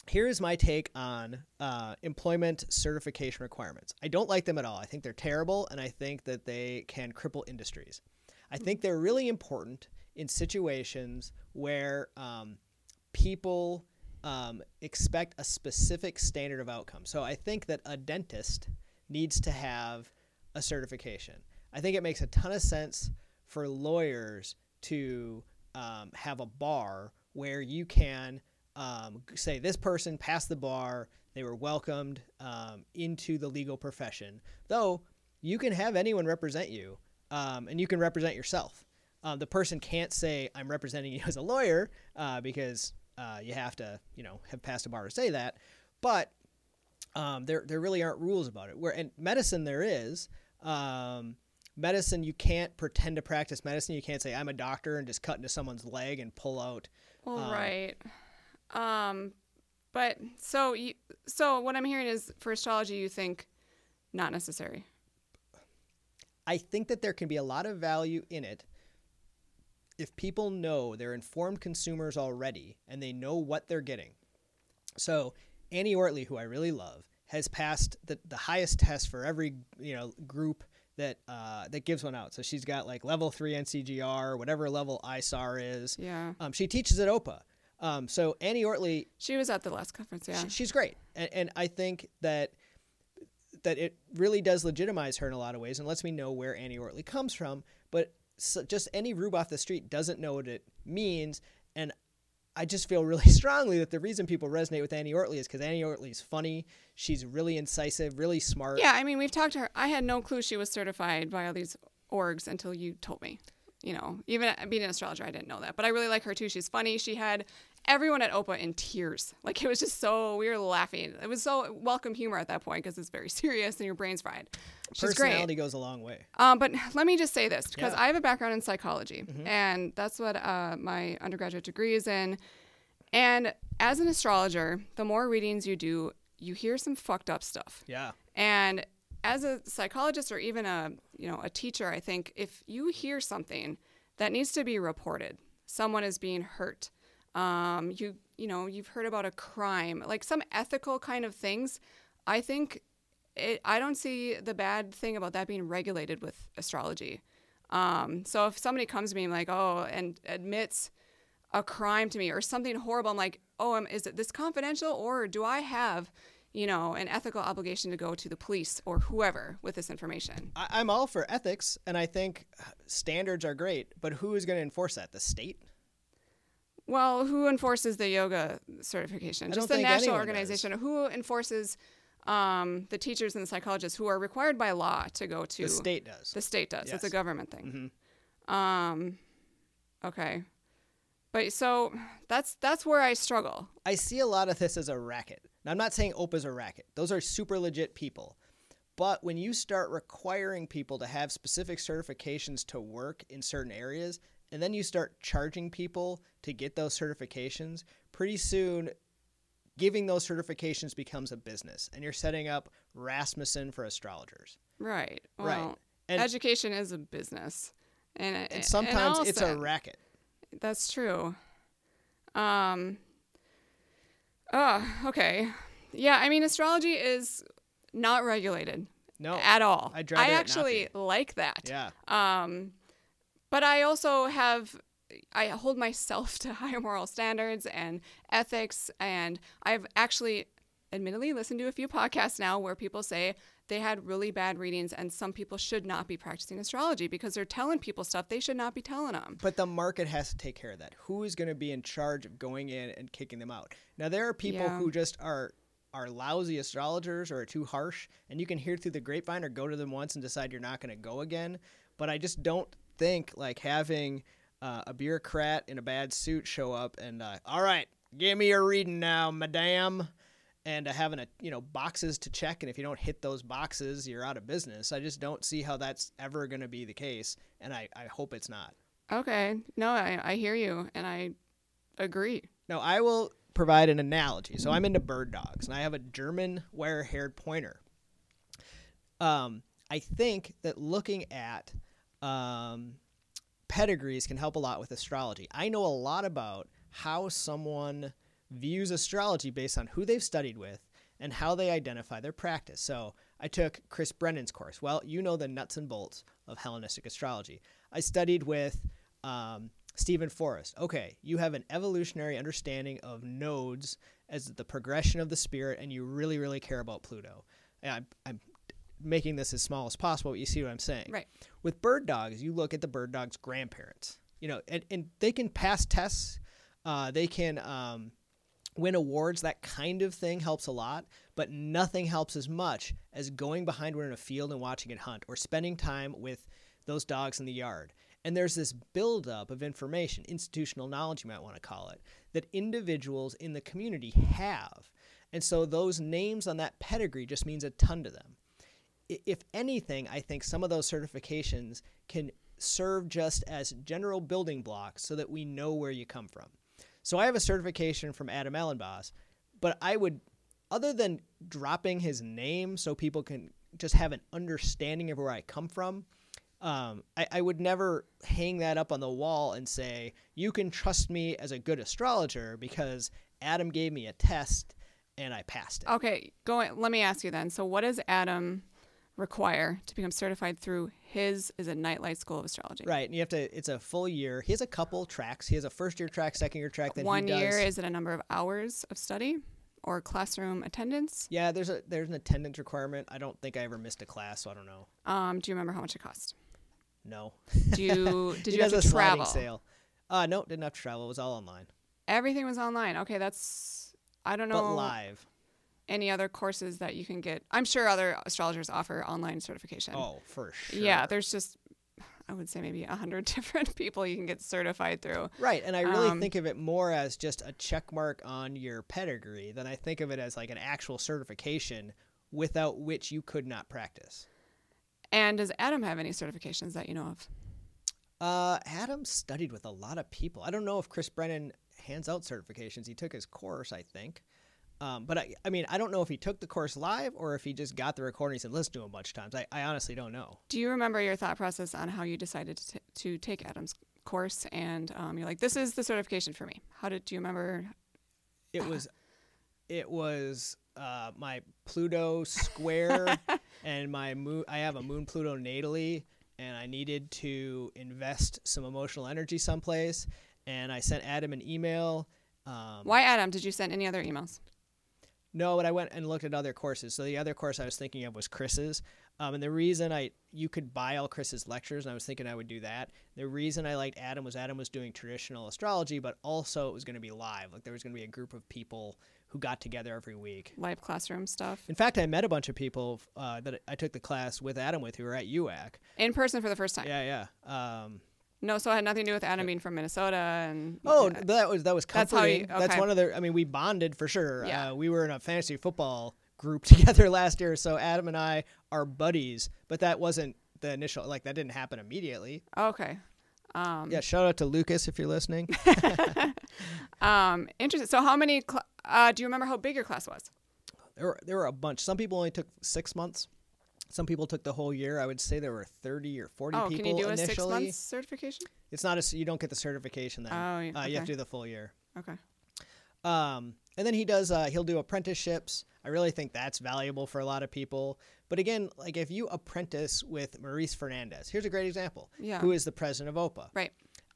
here's my take on uh, employment certification requirements. I don't like them at all. I think they're terrible, and I think that they can cripple industries. I think they're really important in situations where um, people um, expect a specific standard of outcome. So I think that a dentist needs to have a certification. I think it makes a ton of sense for lawyers to um, have a bar where you can Um, say this person passed the bar, they were welcomed um, into the legal profession, though you can have anyone represent you um, and you can represent yourself. Uh, the person can't say, I'm representing you as a lawyer uh, because uh, you have to, you know, have passed a bar to say that. But um, there, there really aren't rules about it. Where in medicine there is. Um, medicine, you can't pretend to practice medicine. You can't say, I'm a doctor and just cut into someone's leg and pull out. All um, right. Um, but so, you, so what I'm hearing is for astrology, you think not necessary. I think that there can be a lot of value in it if people know they're informed consumers already and they know what they're getting. So Annie Ortley, who I really love, has passed the, the highest test for every, you know, group that, uh, that gives one out. So she's got like level three N C G R, whatever level I S A R is. Yeah. Um, she teaches at O P A. Um, so Annie Ortley, she was at the last conference. Yeah, she, she's great. And, and I think that that it really does legitimize her in a lot of ways and lets me know where Annie Ortley comes from. But so just any rube off the street doesn't know what it means. And I just feel really strongly that the reason people resonate with Annie Ortley is because Annie Ortley is funny. She's really incisive, really smart. Yeah, I mean, we've talked to her. I had no clue she was certified by all these orgs until you told me. You know, even being an astrologer, I didn't know that. But I really like her, too. She's funny. She had everyone at O P A in tears. Like, it was just so, we were laughing. It was so welcome humor at that point because it's very serious and your brain's fried. She's great. Personality goes a long way. Um, but let me just say this because yeah. I have a background in psychology. Mm-hmm. And that's what uh, my undergraduate degree is in. And as an astrologer, the more readings you do, you hear some fucked up stuff. Yeah. And as a psychologist or even a, you know, a teacher, I think if you hear something that needs to be reported, someone is being hurt, um, you you know, you've heard about a crime, like some ethical kind of things, I think it, I don't see the bad thing about that being regulated with astrology. Um, so if somebody comes to me and like, oh, and admits a crime to me or something horrible, I'm like, oh, I'm, is it this confidential or do I have, you know, an ethical obligation to go to the police or whoever with this information? I, I'm all for ethics, and I think standards are great, but who is going to enforce that? The state? Well, who enforces the yoga certification? I Just the national organization. Does. Who enforces um, the teachers and the psychologists who are required by law to go to? The state does. The state does. Yes. It's a government thing. Mm-hmm. Um, okay. But so that's that's where I struggle. I see a lot of this as a racket. Now, I'm not saying O P A's a racket. Those are super legit people. But when you start requiring people to have specific certifications to work in certain areas, and then you start charging people to get those certifications, pretty soon giving those certifications becomes a business, and you're setting up Rasmussen for astrologers. Right. Well, right. And education is a business. And, and, and sometimes and also, it's a racket. That's true. Um. Oh, okay. Yeah, I mean, astrology is not regulated. No. At all. I'd rather I actually it not be. like that. Yeah. Um, but I also have, I hold myself to higher moral standards and ethics. And I've actually, admittedly, listened to a few podcasts now where people say they had really bad readings and some people should not be practicing astrology because they're telling people stuff they should not be telling them. But the market has to take care of that. Who is going to be in charge of going in and kicking them out? Now, there are people yeah. who just are... are lousy astrologers or are too harsh, and you can hear through the grapevine or go to them once and decide you're not going to go again. But I just don't think like having uh, a bureaucrat in a bad suit show up and uh, all right, give me your reading now, madame, and uh, having a you know boxes to check, and if you don't hit those boxes, you're out of business. I just don't see how that's ever going to be the case, and I, I hope it's not. Okay, no, I I hear you, and I agree. No, I will. Provide an analogy. So I'm into bird dogs, and I have a German wire-haired pointer. Um, I think that looking at um, pedigrees can help a lot with astrology. I know a lot about how someone views astrology based on who they've studied with and how they identify their practice. So I took Chris Brennan's course. Well, you know the nuts and bolts of Hellenistic astrology. I studied with... Um, Stephen Forrest. Okay, you have an evolutionary understanding of nodes as the progression of the spirit, and you really, really care about Pluto. And I'm, I'm making this as small as possible, but you see what I'm saying. Right. With bird dogs, you look at the bird dog's grandparents. You know, and, and they can pass tests. Uh, they can um, win awards. That kind of thing helps a lot, but nothing helps as much as going behind one in a field and watching it hunt or spending time with those dogs in the yard. And there's this buildup of information, institutional knowledge, you might want to call it, that individuals in the community have. And so those names on that pedigree just means a ton to them. If anything, I think some of those certifications can serve just as general building blocks so that we know where you come from. So I have a certification from Adam Ellenbogen, but I would, other than dropping his name so people can just have an understanding of where I come from, Um, I, I would never hang that up on the wall and say, you can trust me as a good astrologer because Adam gave me a test and I passed it. Okay, going. Let me ask you then. So what does Adam require to become certified through his, is a Nightlight School of Astrology? Right, and you have to, it's a full year. He has a couple tracks. He has a first year track, second year track. Then One he does. year, is it a number of hours of study? Or classroom attendance? Yeah, there's a there's an attendance requirement. I don't think I ever missed a class, so I don't know. Um, do you remember how much it cost? No. Do you, did you have to travel? Sale. Uh, no, didn't have to travel. It was all online. Everything was online. Okay, that's, I don't know. But live. Any other courses that you can get? I'm sure other astrologers offer online certification. Oh, for sure. Yeah, there's just, I would say maybe one hundred different people you can get certified through. Right, and I really um, think of it more as just a check mark on your pedigree than I think of it as like an actual certification without which you could not practice. And does Adam have any certifications that you know of? Uh, Adam studied with a lot of people. I don't know if Chris Brennan hands out certifications. He took his course, I think. Um, but, I, I mean, I don't know if he took the course live or if he just got the recordings and listened to him a bunch of times. I, I honestly don't know. Do you remember your thought process on how you decided to, t- to take Adam's course and um, you're like, this is the certification for me? How did do you remember? It was it was uh, my Pluto square and my moon. I have a moon Pluto natally, and I needed to invest some emotional energy someplace. And I sent Adam an email. Um, Why Adam? Did you send any other emails? No, but I went and looked at other courses. So the other course I was thinking of was Chris's. Um, and the reason I you could buy all Chris's lectures, and I was thinking I would do that. The reason I liked Adam was Adam was doing traditional astrology, but also it was going to be live. Like there was going to be a group of people who got together every week. Live classroom stuff. In fact, I met a bunch of people uh, that I took the class with Adam with who were at U A C. In person for the first time. Yeah, yeah. Um, no, so it had nothing to do with Adam being from Minnesota. And oh, that, that was that was comforting. That's, how you, okay. That's one of the. I mean, we bonded for sure. Yeah. Uh, we were in a fantasy football group together last year, so Adam and I are buddies. But that wasn't the initial. Like that didn't happen immediately. Okay. Um, yeah. Shout out to Lucas if you're listening. um, interesting. So, how many? Cl- uh, do you remember how big your class was? There were there were a bunch. Some people only took six months. Some people took the whole year. I would say there were thirty or forty oh, people initially. Oh, can you do initially. a six-month certification? It's not a, you don't get the certification then. Oh, okay. Uh, you have to do the full year. Okay. Um, And then he does, uh, he'll do apprenticeships. I really think that's valuable for a lot of people. But again, like if you apprentice with Maurice Fernandez, here's a great example, yeah. who is the president of O P A. Right.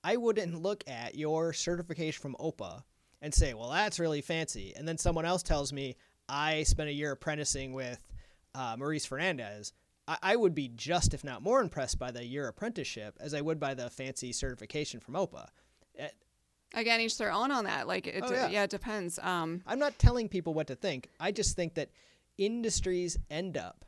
I wouldn't look at your certification from O P A and say, well, that's really fancy. And then someone else tells me, I spent a year apprenticing with uh, Maurice Fernandez. I-, I would be just, if not more, impressed by the year apprenticeship as I would by the fancy certification from O P A. Uh, Again, each their own on that. Like, it oh, yeah. yeah, it depends. Um, I'm not telling people what to think. I just think that industries end up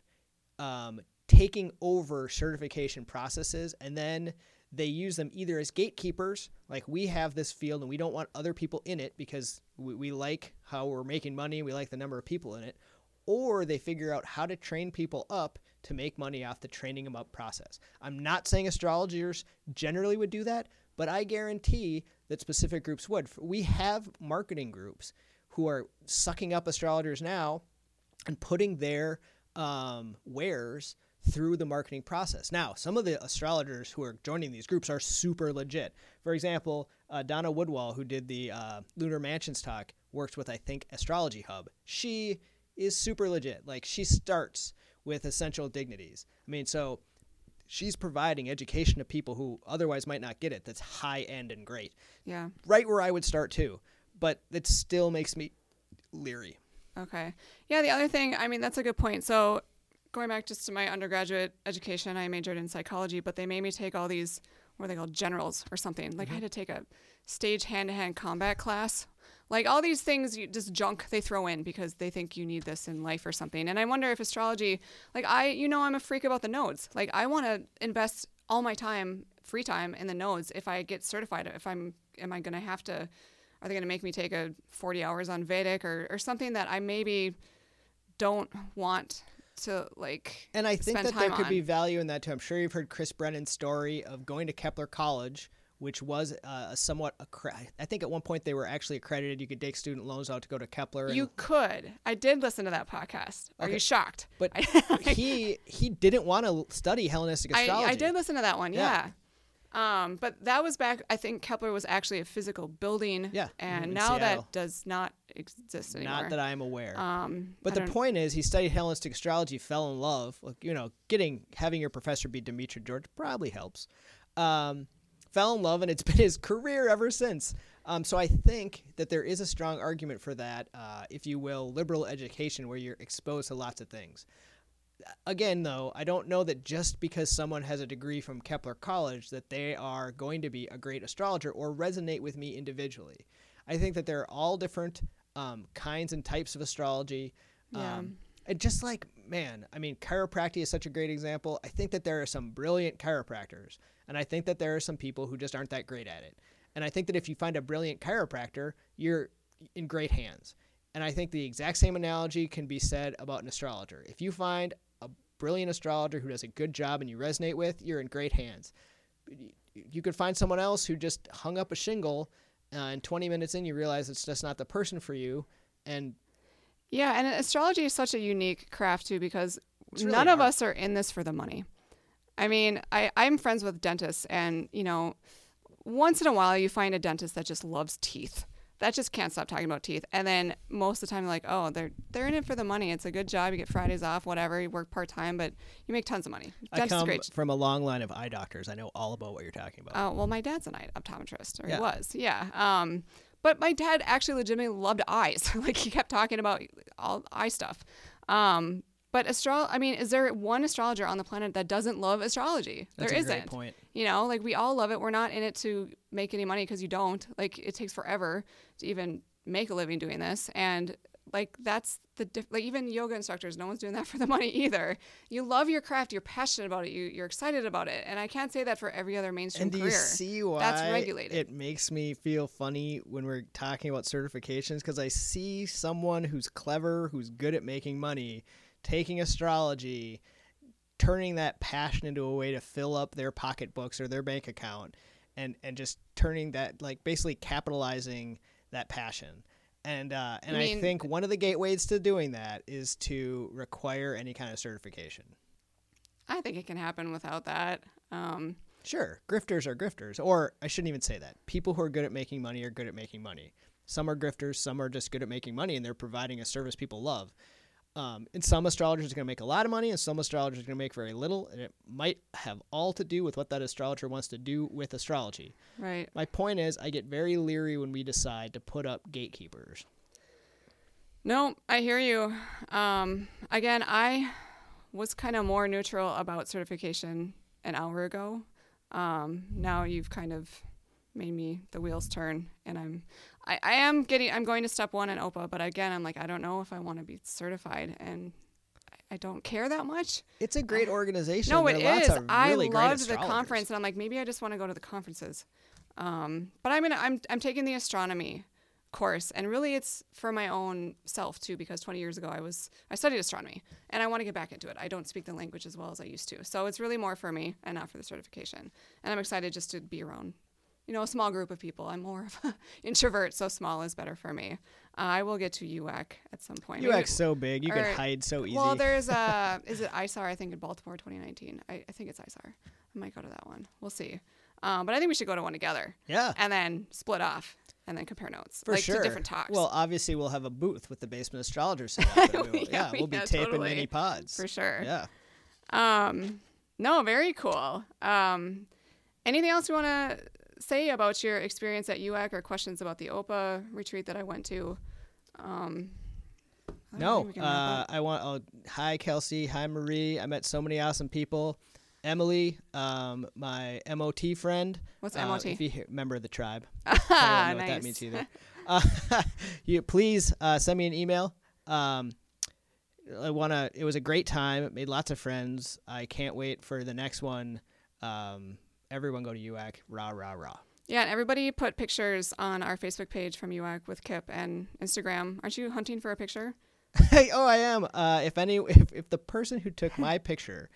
um, taking over certification processes, and then they use them either as gatekeepers, like we have this field and we don't want other people in it because we, we like how we're making money, we like the number of people in it, or they figure out how to train people up to make money off the training them up process. I'm not saying astrologers generally would do that, but I guarantee that specific groups would. We have marketing groups who are sucking up astrologers now and putting their um, wares through the marketing process. Now, some of the astrologers who are joining these groups are super legit. For example, uh, Donna Woodwell, who did the uh, Lunar Mansions talk, works with, I think, Astrology Hub. She is super legit. Like, she starts with essential dignities. I mean, so she's providing education to people who otherwise might not get it. That's high end and great. Yeah. Right where I would start too, but it still makes me leery. Okay. Yeah. The other thing, I mean, that's a good point. So going back just to my undergraduate education, I majored in psychology, but they made me take all these, what are they called? Generals or something. Like mm-hmm. I had to take a stage hand-to-hand combat class. Like all these things, you just junk they throw in because they think you need this in life or something. And I wonder if astrology, like I, you know, I'm a freak about the nodes. Like I want to invest all my time, free time in the nodes. If I get certified, if I'm, am I going to have to, are they going to make me take a forty hours on Vedic or, or something that I maybe don't want to like And I think that there on. could be value in that too. I'm sure you've heard Chris Brennan's story of going to Kepler College, which was uh, a somewhat, accre- I think at one point they were actually accredited. You could take student loans out to go to Kepler. And- you could. I did listen to that podcast. Are okay. you shocked? But he he didn't want to study Hellenistic astrology. I, I did listen to that one, yeah. yeah. Um, but that was back, I think Kepler was actually a physical building. Yeah. And now Seattle. That does not exist anymore. Not that I'm aware. Um, but I the don't... point is he studied Hellenistic astrology, fell in love. Like, you know, getting having your professor be Demetra George probably helps. Um fell in love, and it's been his career ever since. Um, so I think that there is a strong argument for that, uh, if you will, liberal education where you're exposed to lots of things. Again, though, I don't know that just because someone has a degree from Kepler College that they are going to be a great astrologer or resonate with me individually. I think that there are all different um, kinds and types of astrology. Yeah. Um, and just like, man, I mean, chiropractic is such a great example. I think that there are some brilliant chiropractors, and I think that there are some people who just aren't that great at it. And I think that if you find a brilliant chiropractor, you're in great hands. And I think the exact same analogy can be said about an astrologer. If you find a brilliant astrologer who does a good job and you resonate with, you're in great hands. You could find someone else who just hung up a shingle, uh, and twenty minutes in, you realize it's just not the person for you. And yeah, and astrology is such a unique craft, too, because really none hard. of us are in this for the money. I mean, I, I'm friends with dentists, and, you know, once in a while you find a dentist that just loves teeth. That just can't stop talking about teeth. And then most of the time you're like, oh, they're they're in it for the money. It's a good job. You get Fridays off, whatever. You work part-time, but you make tons of money. Dentist I come great. from a long line of eye doctors. I know all about what you're talking about. Oh, uh, well, my dad's an eye optometrist, or yeah. he was. Yeah. Um, but my dad actually legitimately loved eyes. Like, he kept talking about all eye stuff. Um, but astro- I mean, is there one astrologer on the planet that doesn't love astrology? That's there a isn't. Great point. You know, like, we all love it. We're not in it to make any money because you don't. Like, it takes forever to even make a living doing this. And, like, that's the diff- – like, even yoga instructors, no one's doing that for the money either. You love your craft. You're passionate about it. You, you're excited about it. And I can't say that for every other mainstream and do career. You see why that's regulated. It makes me feel funny when we're talking about certifications, because I see someone who's clever, who's good at making money, taking astrology, turning that passion into a way to fill up their pocketbooks or their bank account, and, and just turning that, like, basically capitalizing that passion. And uh, and I, mean, I think one of the gateways to doing that is to require any kind of certification. I think it can happen without that. Um, sure. Grifters are grifters. Or I shouldn't even say that. People who are good at making money are good at making money. Some are grifters, some are just good at making money, and they're providing a service people love. Um, and some astrologers are going to make a lot of money, and some astrologers are going to make very little, and it might have all to do with what that astrologer wants to do with astrology. Right. My point is, I get very leery when we decide to put up gatekeepers. No, I hear you. Um, again, I was kind of more neutral about certification an hour ago. Um, now you've kind of made me the wheels turn, and I'm, I, I am getting, I'm going to step one in O P A, but again, I'm like, I don't know if I want to be certified, and I, I don't care that much. It's a great organization. No, it is. I loved the conference, and I'm like, maybe I just want to go to the conferences. Um, but I'm gonna, I'm, I'm taking the astronomy course, and really it's for my own self too, because twenty years ago I was, I studied astronomy, and I want to get back into it. I don't speak the language as well as I used to, so it's really more for me and not for the certification. And I'm excited just to be around, you know, a small group of people. I'm more of an introvert, so small is better for me. Uh, I will get to U A C at some point. U A C's so big. You or, can hide so easy. Well, there's a, is it I S A R, I think, in Baltimore twenty nineteen? I, I think it's I S A R. I might go to that one. We'll see. Um, but I think we should go to one together. Yeah. And then split off and then compare notes. For like, sure. To different talks. Well, obviously, we'll have a booth with the Basement Astrologers. yeah, yeah, we'll be yeah, taping totally. mini pods. For sure. Yeah. Um, no, very cool. Um, anything else you want to say about your experience at U A C or questions about the O P A retreat that I went to? Um, I no, uh, I want. Oh, hi, Kelsey. Hi, Marie. I met so many awesome people. Emily, um, my M O T friend. What's uh, M O T? If you remember the tribe. I don't know nice. what that means either. Uh, you please uh, send me an email. Um, I wanna. It was a great time. Made lots of friends. I can't wait for the next one. Um, Everyone go to U A C. Rah, rah, rah. Yeah, and everybody put pictures on our Facebook page from U A C with Kip and Instagram. Aren't you hunting for a picture? oh, I am. Uh, if any, if, if the person who took my picture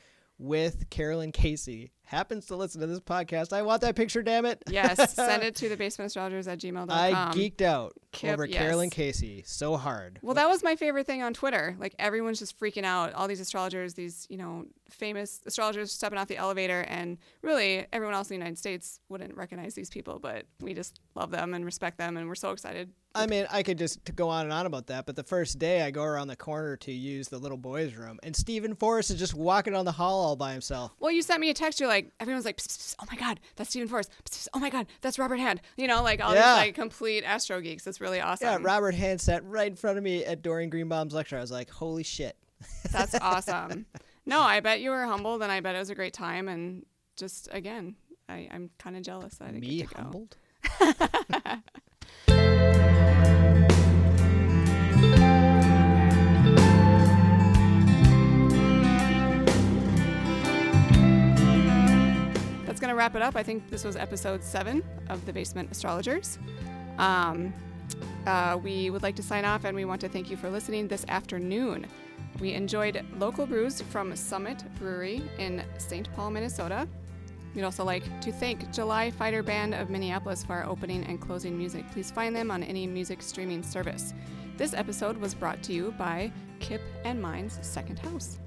with Carolyn Casey happens to listen to this podcast, I want that picture, damn it. yes, send it to the basement astrologers at gmail dot com. I geeked out Kip, over yes. Carolyn Casey so hard. Well, that was my favorite thing on Twitter. Like, everyone's just freaking out. All these astrologers, these, you know, famous astrologers stepping off the elevator, and really everyone else in the United States wouldn't recognize these people, but we just love them and respect them, and we're so excited. I mean, I could just go on and on about that, but the first day I go around the corner to use the little boys' room, and Stephen Forrest is just walking down the hall all by himself. Well, you sent me a text. You're like, everyone's like, pss, pss, oh my God, that's Stephen Forrest. Pss, pss, oh my God, that's Robert Hand. You know, like all yeah. these like complete astro geeks. It's really awesome. Yeah, Robert Hand sat right in front of me at Dorian Greenbaum's lecture. I was like, holy shit. That's awesome. No, I bet you were humbled, and I bet it was a great time. And just, again, I, I'm kind of jealous that I didn't me get to go. Humbled? That's going to wrap it up. I think this was episode seven of the Basement Astrologers. Um, uh, we would like to sign off, and we want to thank you for listening this afternoon. We enjoyed local brews from Summit Brewery in Saint Paul, Minnesota. We'd also like to thank July Fighter Band of Minneapolis for our opening and closing music. Please find them on any music streaming service. This episode was brought to you by Kip and Mine's Second House.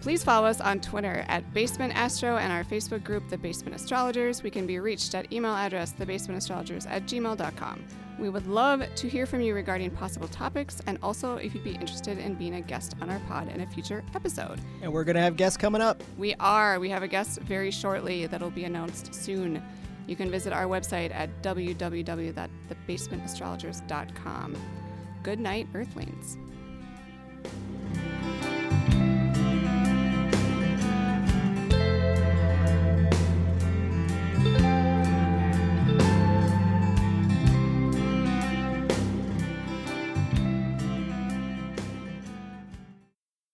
Please follow us on Twitter at Basement Astro and our Facebook group, The Basement Astrologers. We can be reached at email address the basement astrologers at gmail dot com. We would love to hear from you regarding possible topics, and also if you'd be interested in being a guest on our pod in a future episode. And we're going to have guests coming up. We are. We have a guest very shortly that'll be announced soon. You can visit our website at w w w dot the basement astrologers dot com. Good night, Earthlings.